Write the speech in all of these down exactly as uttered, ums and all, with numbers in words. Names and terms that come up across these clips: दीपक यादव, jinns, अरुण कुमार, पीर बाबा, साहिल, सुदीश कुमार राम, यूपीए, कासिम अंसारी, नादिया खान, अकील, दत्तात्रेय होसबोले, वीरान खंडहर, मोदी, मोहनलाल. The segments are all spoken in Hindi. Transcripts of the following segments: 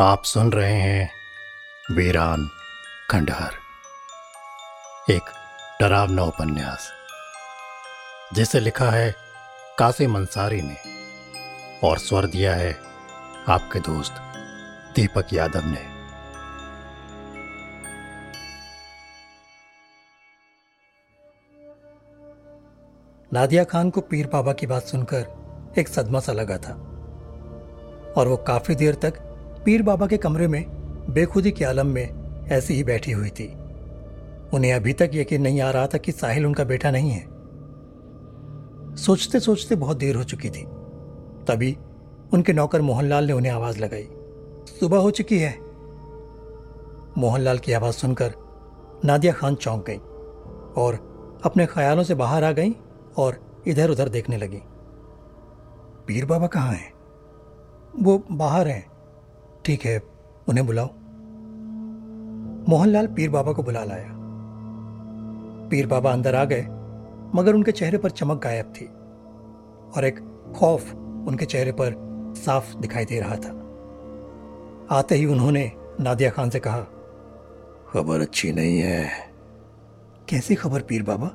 आप सुन रहे हैं वीरान खंडहर, एक डरावना उपन्यास जिसे लिखा है कासिम अंसारी ने और स्वर दिया है आपके दोस्त दीपक यादव ने। नादिया खान को पीर बाबा की बात सुनकर एक सदमा सा लगा था और वो काफी देर तक पीर बाबा के कमरे में बेखुदी के आलम में ऐसी ही बैठी हुई थी। उन्हें अभी तक यकीन नहीं आ रहा था कि साहिल उनका बेटा नहीं है। सोचते सोचते बहुत देर हो चुकी थी, तभी उनके नौकर मोहनलाल ने उन्हें आवाज़ लगाई, सुबह हो चुकी है। मोहनलाल की आवाज़ सुनकर नादिया खान चौंक गई और अपने ख्यालों से बाहर आ गई और इधर उधर देखने लगी। पीर बाबा कहाँ हैं? वो बाहर हैं। ठीक है, उन्हें बुलाओ। मोहनलाल पीर बाबा को बुला लाया। पीर बाबा अंदर आ गए, मगर उनके चेहरे पर चमक गायब थी और एक खौफ उनके चेहरे पर साफ दिखाई दे रहा था। आते ही उन्होंने नादिया खान से कहा, खबर अच्छी नहीं है। कैसी खबर पीर बाबा?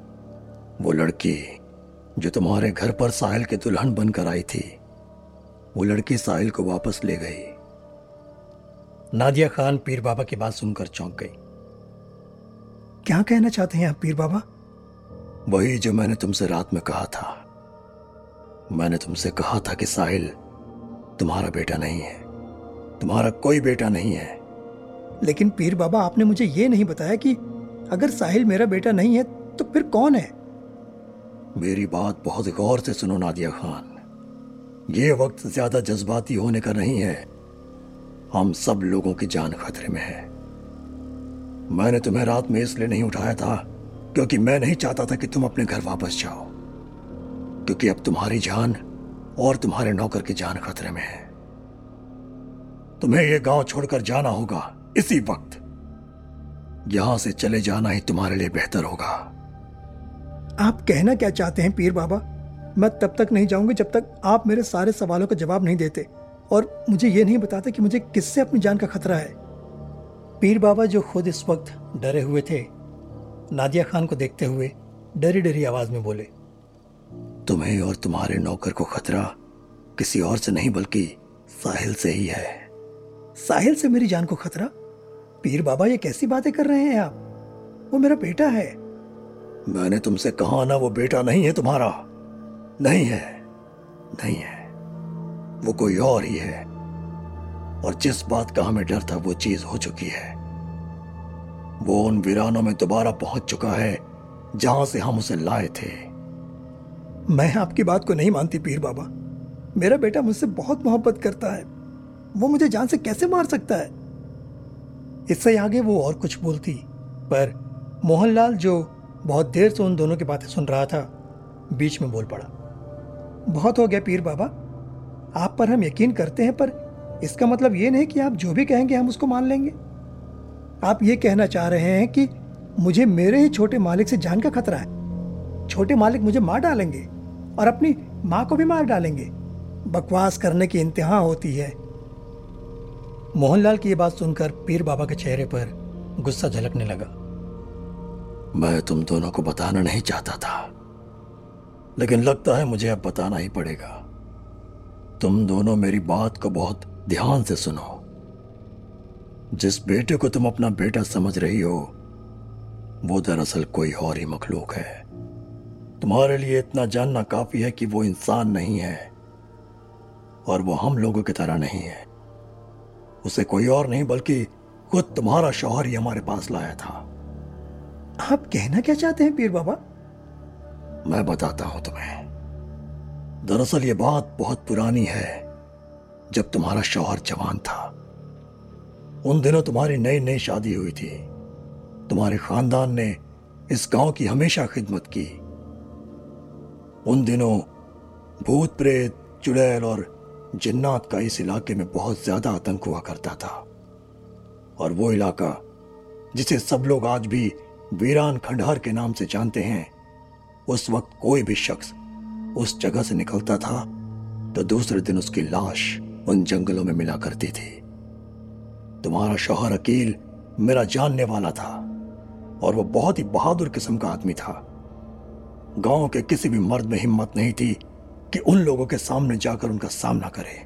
वो लड़की जो तुम्हारे घर पर साहिल के दुल्हन बनकर आई थी, वो लड़की साहिल को वापस ले गई। नादिया खान पीर बाबा की बात सुनकर चौंक गई। क्या कहना चाहते हैं आप पीर बाबा? वही जो मैंने तुमसे रात में कहा था। मैंने तुमसे कहा था कि साहिल तुम्हारा बेटा नहीं है, तुम्हारा कोई बेटा नहीं है। लेकिन पीर बाबा, आपने मुझे यह नहीं बताया कि अगर साहिल मेरा बेटा नहीं है तो फिर कौन है? मेरी बात बहुत गौर से सुनो नादिया खान, ये वक्त ज्यादा जज्बाती होने का नहीं है। हम सब लोगों की जान खतरे में है। मैंने तुम्हें रात में इसलिए नहीं उठाया था क्योंकि मैं नहीं चाहता था कि तुम अपने घर वापस जाओ, क्योंकि अब तुम्हारी जान और तुम्हारे नौकर की जान खतरे में है। तुम्हें यह गांव छोड़कर जाना होगा इसी वक्त। यहां से चले जाना ही तुम्हारे लिए बेहतर होगा। आप कहना क्या चाहते हैं पीर बाबा? मैं तब तक नहीं जाऊंगी जब तक आप मेरे सारे सवालों का जवाब नहीं देते और मुझे ये नहीं बताते कि मुझे किससे अपनी जान का खतरा है। पीर बाबा जो खुद इस वक्त डरे हुए थे, नादिया खान को देखते हुए डरी डरी आवाज में बोले, तुम्हें और तुम्हारे नौकर को खतरा किसी और से नहीं बल्कि साहिल से ही है। साहिल से मेरी जान को खतरा? पीर बाबा, ये कैसी बातें कर रहे हैं आप? वो मेरा बेटा है। मैंने तुमसे कहा ना, वो बेटा नहीं है तुम्हारा। नहीं है, नहीं है, वो कोई और ही है। और जिस बात का हमें डर था वो चीज हो चुकी है। वो उन वीरानों में दोबारा पहुंच चुका है जहां से हम उसे लाए थे। मैं आपकी बात को नहीं मानती पीर बाबा। मेरा बेटा मुझसे बहुत मोहब्बत करता है, वो मुझे जान से कैसे मार सकता है? इससे आगे वो और कुछ बोलती, पर मोहनलाल जो बहुत देर से उन दोनों की बातें सुन रहा था, बीच में बोल पड़ा, बहुत हो गया पीर बाबा, आप पर हम यकीन करते हैं, पर इसका मतलब ये नहीं कि आप जो भी कहेंगे हम उसको मान लेंगे। आप ये कहना चाह रहे हैं कि मुझे मेरे ही छोटे मालिक से जान का खतरा है, छोटे मालिक मुझे मार डालेंगे और अपनी माँ को भी मार डालेंगे। बकवास करने की इंतहा होती है। मोहनलाल की ये बात सुनकर पीर बाबा के चेहरे पर गुस्सा झलकने लगा। मैं तुम दोनों को बताना नहीं चाहता था, लेकिन लगता है मुझे अब बताना ही पड़ेगा। तुम दोनों मेरी बात को बहुत ध्यान से सुनो। जिस बेटे को तुम अपना बेटा समझ रही हो, वो दरअसल कोई और ही मखलूक है। तुम्हारे लिए इतना जानना काफी है कि वो इंसान नहीं है और वो हम लोगों की तरह नहीं है। उसे कोई और नहीं बल्कि खुद तुम्हारा शौहर ही हमारे पास लाया था। आप कहना क्या चाहते हैं पीर बाबा? मैं बताता हूं तुम्हें। दरअसल ये बात बहुत पुरानी है। जब तुम्हारा शौहर जवान था, उन दिनों तुम्हारी नई नई शादी हुई थी। तुम्हारे खानदान ने इस गांव की हमेशा खिदमत की। उन दिनों भूत प्रेत, चुड़ैल और जिन्नात का इस इलाके में बहुत ज्यादा आतंक हुआ करता था और वो इलाका जिसे सब लोग आज भी वीरान खंडहर के नाम से जानते हैं, उस वक्त कोई भी शख्स उस जगह से निकलता था तो दूसरे दिन उसकी लाश उन जंगलों में मिला करती थी। तुम्हारा शौहर अकील मेरा जानने वाला था और वो बहुत ही बहादुर किस्म का आदमी था। गांव के किसी भी मर्द में हिम्मत नहीं थी कि उन लोगों के सामने जाकर उनका सामना करे।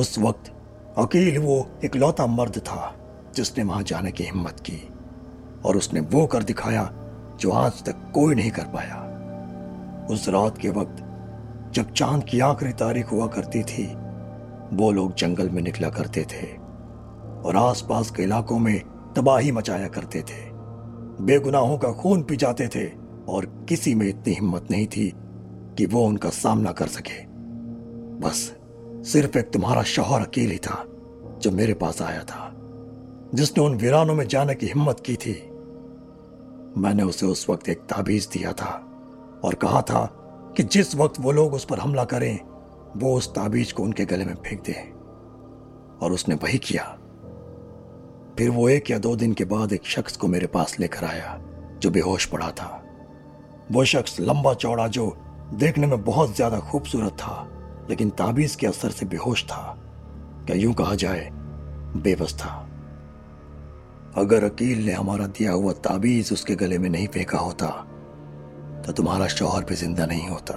उस वक्त अकील वो इकलौता मर्द था जिसने वहां जाने की हिम्मत की और उसने वो कर दिखाया जो आज तक कोई नहीं कर पाया। उस रात के वक्त जब चांद की आखिरी तारीख हुआ करती थी, वो लोग जंगल में निकला करते थे और आसपास के इलाकों में तबाही मचाया करते थे। बेगुनाहों का खून पी जाते थे और किसी में इतनी हिम्मत नहीं थी कि वो उनका सामना कर सके। बस सिर्फ एक तुम्हारा शौहर अकील ही था जो मेरे पास आया था, जिसने उन वीरानों में जाने की हिम्मत की थी। मैंने उसे उस वक्त एक ताबीज दिया था और कहा था कि जिस वक्त वो लोग उस पर हमला करें वो उस ताबीज को उनके गले में फेंक दे, और उसने वही किया। फिर वो एक या दो दिन के बाद एक शख्स को मेरे पास लेकर आया जो बेहोश पड़ा था। वो शख्स लंबा चौड़ा, जो देखने में बहुत ज्यादा खूबसूरत था, लेकिन ताबीज के असर से बेहोश था, क्या यूं कहा जाए बेबस था। अगर अकील ने हमारा दिया हुआ ताबीज उसके गले में नहीं फेंका होता तो तुम्हारा शौहर भी जिंदा नहीं होता।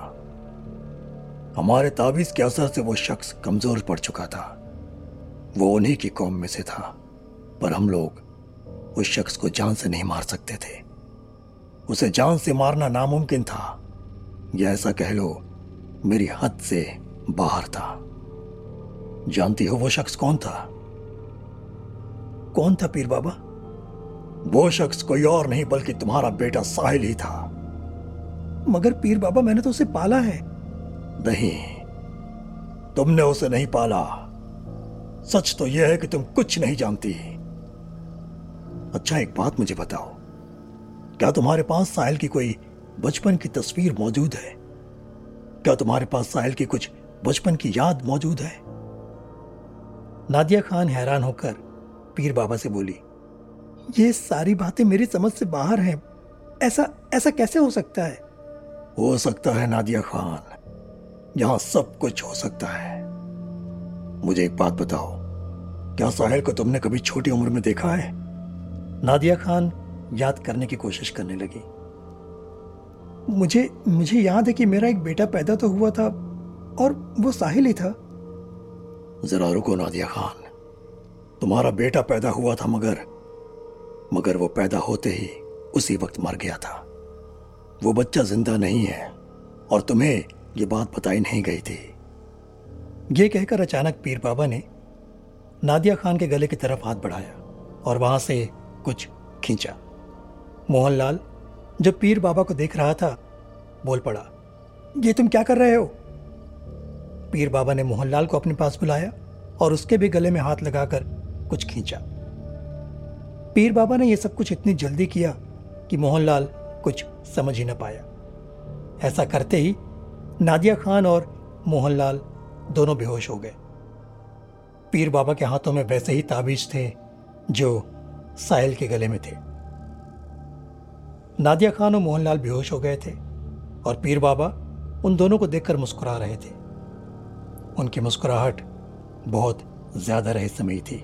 हमारे ताबीज के असर से वो शख्स कमजोर पड़ चुका था। वो उन्हीं की कौम में से था, पर हम लोग उस शख्स को जान से नहीं मार सकते थे। उसे जान से मारना नामुमकिन था, या ऐसा कह लो मेरी हद से बाहर था। जानती हो वो शख्स कौन था? कौन था पीर बाबा? वो शख्स कोई और नहीं बल्कि तुम्हारा बेटा साहिल ही था। मगर पीर बाबा मैंने तो उसे पाला है। नहीं, तुमने उसे नहीं पाला। सच तो यह है कि तुम कुछ नहीं जानती। अच्छा, एक बात मुझे बताओ, क्या तुम्हारे पास साहिल की कोई बचपन की तस्वीर मौजूद है? क्या तुम्हारे पास साहिल की कुछ बचपन की याद मौजूद है? नादिया खान हैरान होकर पीर बाबा से बोली, ये सारी बातें मेरी समझ से बाहर हैं। ऐसा ऐसा कैसे हो सकता है? हो सकता है नादिया खान, यहां सब कुछ हो सकता है। मुझे एक बात बताओ, क्या साहिल को तुमने कभी छोटी उम्र में देखा है? नादिया खान याद करने की कोशिश करने लगी। मुझे मुझे याद है कि मेरा एक बेटा पैदा तो हुआ था और वो साहिल ही था। जरा रुको नादिया खान, तुम्हारा बेटा पैदा हुआ था मगर मगर वो पैदा होते ही उसी वक्त मर गया था। वो बच्चा जिंदा नहीं है और तुम्हें ये बात बताई नहीं गई थी। ये कहकर अचानक पीर बाबा ने नादिया खान के गले की तरफ हाथ बढ़ाया और वहां से कुछ खींचा। मोहनलाल जो पीर बाबा को देख रहा था बोल पड़ा, ये तुम क्या कर रहे हो? पीर बाबा ने मोहनलाल को अपने पास बुलाया और उसके भी गले में हाथ लगाकर कुछ खींचा। पीर बाबा ने यह सब कुछ इतनी जल्दी किया कि मोहनलाल कुछ समझ ही न पाया। ऐसा करते ही नादिया खान और मोहनलाल दोनों बेहोश हो गए। पीर बाबा के हाथों में वैसे ही ताबीज थे जो साहिल के गले में थे। नादिया खान और मोहनलाल बेहोश हो गए थे और पीर बाबा उन दोनों को देखकर मुस्कुरा रहे थे। उनकी मुस्कुराहट बहुत ज्यादा रहस्यमयी थी।